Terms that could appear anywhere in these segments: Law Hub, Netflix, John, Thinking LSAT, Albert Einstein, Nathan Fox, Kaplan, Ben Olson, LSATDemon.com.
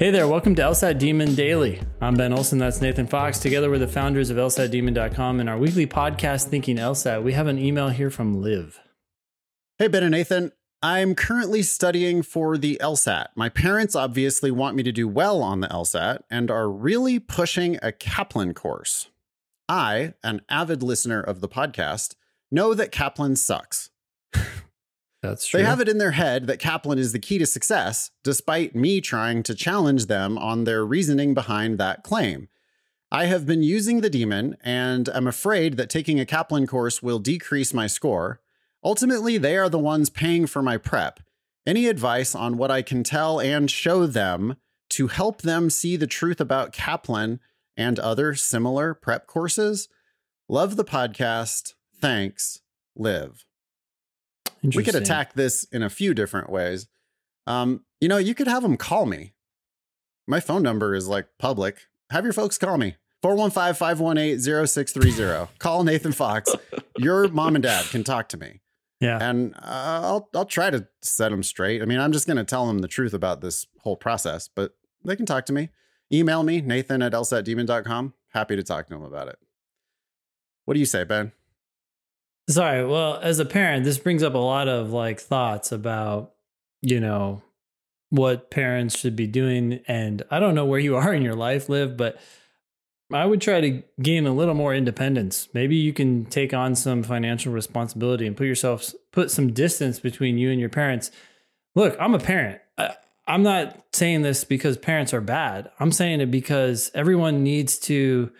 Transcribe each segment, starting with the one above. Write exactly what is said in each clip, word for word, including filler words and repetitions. Hey there, welcome to LSAT Demon Daily. I'm Ben Olson, that's Nathan Fox. Together we're the founders of L S A T Demon dot com and our weekly podcast, Thinking LSAT. We have an email here from Liv. Hey Ben and Nathan, I'm currently studying for the LSAT. My parents obviously want me to do well on the LSAT and are really pushing a Kaplan course. I, an avid listener of the podcast, know that Kaplan sucks. That's true. They have it in their head that Kaplan is the key to success, despite me trying to challenge them on their reasoning behind that claim. I have been using the demon, and I'm afraid that taking a Kaplan course will decrease my score. Ultimately, they are the ones paying for my prep. Any advice on what I can tell and show them to help them see the truth about Kaplan and other similar prep courses? Love the podcast. Thanks, Liv. We could attack this in a few different ways. Um, you know, you could have them call me. My phone number is like public. Have your folks call me. four one five, five one eight, zero six three zero. Call Nathan Fox. Your mom and dad can talk to me. Yeah. And uh, I'll I'll try to set them straight. I mean, I'm just going to tell them the truth about this whole process, but they can talk to me. Email me, Nathan at L S A T Demon dot com. Happy to talk to them about it. What do you say, Ben? Sorry. Well, as a parent, this brings up a lot of like thoughts about, you know, what parents should be doing. And I don't know where you are in your life, Liv, but I would try to gain a little more independence. Maybe you can take on some financial responsibility and put yourself, put some distance between you and your parents. Look, I'm a parent. I, I'm not saying this because parents are bad. I'm saying it because everyone needs to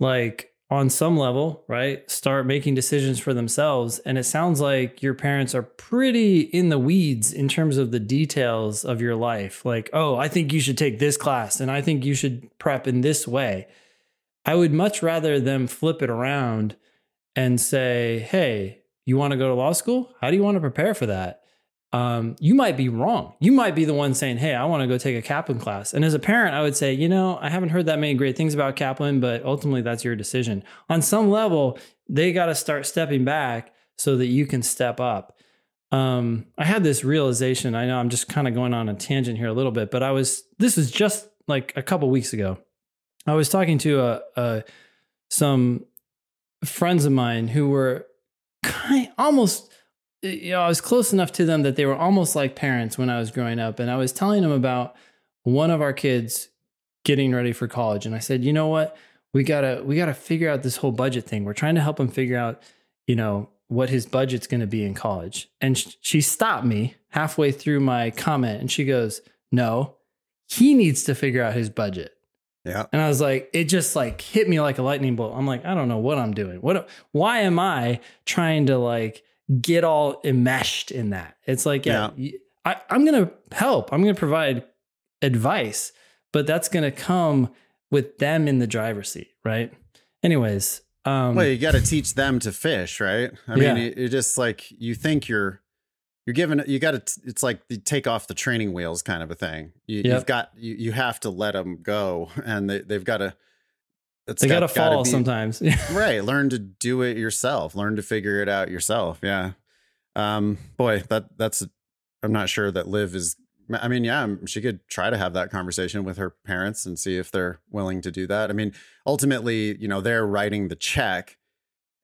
like, on some level, right, start making decisions for themselves. And it sounds like your parents are pretty in the weeds in terms of the details of your life. Like, oh, I think you should take this class and I think you should prep in this way. I would much rather them flip it around and say, hey, you want to go to law school? How do you want to prepare for that? Um, you might be wrong. You might be the one saying, hey, I want to go take a Kaplan class. And as a parent, I would say, you know, I haven't heard that many great things about Kaplan, but ultimately that's your decision. On some level, they got to start stepping back so that you can step up. Um, I had this realization. I know I'm just kind of going on a tangent here a little bit, but I was, this is just like a couple weeks ago. I was talking to a, a some friends of mine who were kind almost, you know, I was close enough to them that they were almost like parents when I was growing up. And I was telling them about one of our kids getting ready for college. And I said, you know what, we gotta, we gotta figure out this whole budget thing. We're trying to help him figure out, you know, what his budget's going to be in college. And sh- she stopped me halfway through my comment. And she goes, no, he needs to figure out his budget. Yeah. And I was like, it just like hit me like a lightning bolt. I'm like, I don't know what I'm doing. What, why am I trying to like get all enmeshed in that? It's like, yeah, yeah. I, I'm going to help. I'm going to provide advice, but that's going to come with them in the driver's seat. Right. Anyways. Um, well, you got to teach them to fish, right? I yeah. mean, it, it just like, you think you're, you're given, you got to, it's like the take off the training wheels kind of a thing. You, yep. You've got, you, you have to let them go and they, they've got to, It's they got to fall be, sometimes. Right. Learn to do it yourself. Learn to figure it out yourself. Yeah. Um, boy, that that's, I'm not sure that Liv is, I mean, yeah, she could try to have that conversation with her parents and see if they're willing to do that. I mean, ultimately, you know, they're writing the check.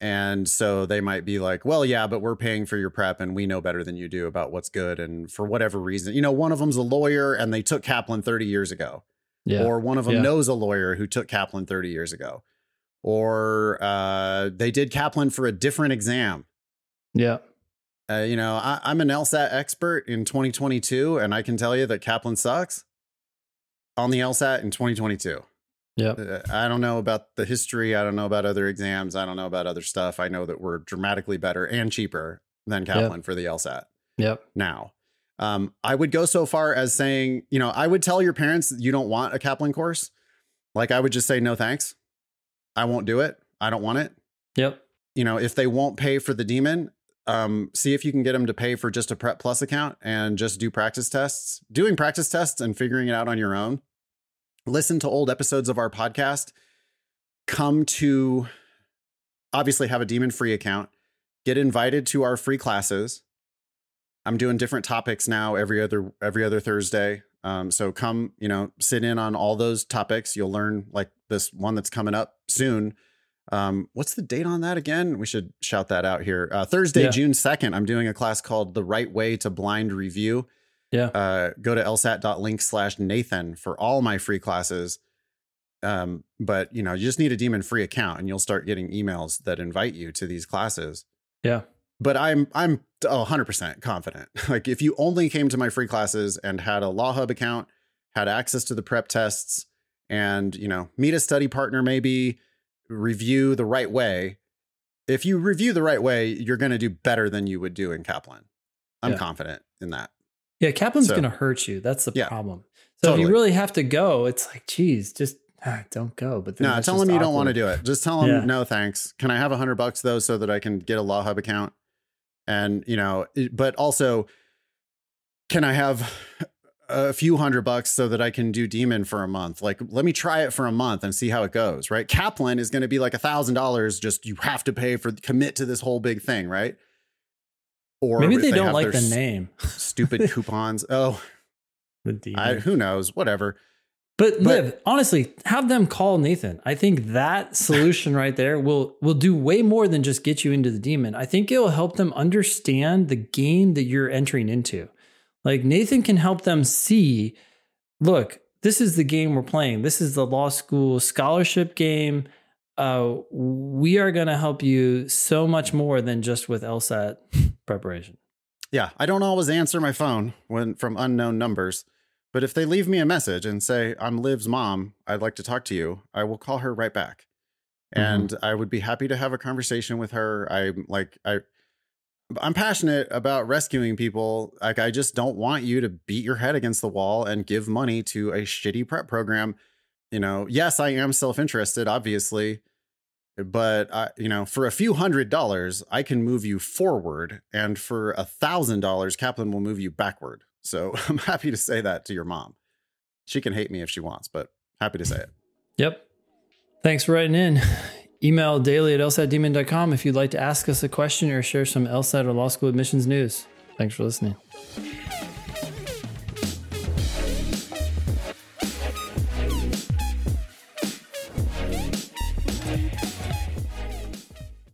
And so they might be like, well, yeah, but we're paying for your prep and we know better than you do about what's good. And for whatever reason, you know, one of them's a lawyer and they took Kaplan thirty years ago. Yeah. Or one of them yeah. knows a lawyer who took Kaplan thirty years ago, or uh, they did Kaplan for a different exam. Yeah. Uh, you know, I, I'm an LSAT expert in twenty twenty-two, and I can tell you that Kaplan sucks on the LSAT in twenty twenty-two. Yeah. Uh, I don't know about the history. I don't know about other exams. I don't know about other stuff. I know that we're dramatically better and cheaper than Kaplan yep. for the LSAT. Yep. Now. Um, I would go so far as saying, you know, I would tell your parents you don't want a Kaplan course. Like I would just say, no, thanks. I won't do it. I don't want it. Yep. You know, if they won't pay for the demon, um, see if you can get them to pay for just a Prep Plus account and just do practice tests, doing practice tests and figuring it out on your own. Listen to old episodes of our podcast. Come to obviously have a demon free account, get invited to our free classes. I'm doing different topics now every other every other Thursday. Um, so come, you know, sit in on all those topics. You'll learn like this one that's coming up soon. Um, what's the date on that again? We should shout that out here. Uh, Thursday, yeah. June second, I'm doing a class called The Right Way to Blind Review. Yeah. Uh, go to LSAT.link slash Nathan for all my free classes. Um, but you know, you just need a Demon free account and you'll start getting emails that invite you to these classes. Yeah. But I'm, I'm a hundred percent confident. Like if you only came to my free classes and had a Law Hub account, had access to the prep tests and, you know, meet a study partner, maybe review the right way. If you review the right way, you're going to do better than you would do in Kaplan. I'm yeah. confident in that. Yeah. Kaplan's so, going to hurt you. That's the yeah, problem. So totally. If you really have to go, it's like, geez, just ah, don't go. But then no, tell them you awkward. Don't want to do it. Just tell them, yeah. no, thanks. Can I have a hundred bucks though, so that I can get a Law Hub account? And, you know, but also, can I have a few hundred bucks so that I can do Demon for a month? Like, let me try it for a month and see how it goes. Right. Kaplan is going to be like a thousand dollars. Just you have to pay for commit to this whole big thing. Right. Or maybe they, they don't like the name. Stupid coupons. Oh, the Demon. I, who knows? Whatever. But, but Liv, honestly, have them call Nathan. I think that solution right there will will do way more than just get you into the Demon. I think it will help them understand the game that you're entering into. Like Nathan can help them see, look, this is the game we're playing. This is the law school scholarship game. Uh, we are going to help you so much more than just with LSAT preparation. Yeah, I don't always answer my phone when from unknown numbers. But if they leave me a message and say, I'm Liv's mom, I'd like to talk to you, I will call her right back. Mm-hmm. And I would be happy to have a conversation with her. I'm like, I, I'm passionate about rescuing people. Like, I just don't want you to beat your head against the wall and give money to a shitty prep program. You know, yes, I am self-interested, obviously. But, I, you know, for a few hundred dollars, I can move you forward. And for a thousand dollars, Kaplan will move you backward. So I'm happy to say that to your mom. She can hate me if she wants, but happy to say it. Yep. Thanks for writing in. Email daily at L S A T Demon dot com if you'd like to ask us a question or share some LSAT or law school admissions news. Thanks for listening.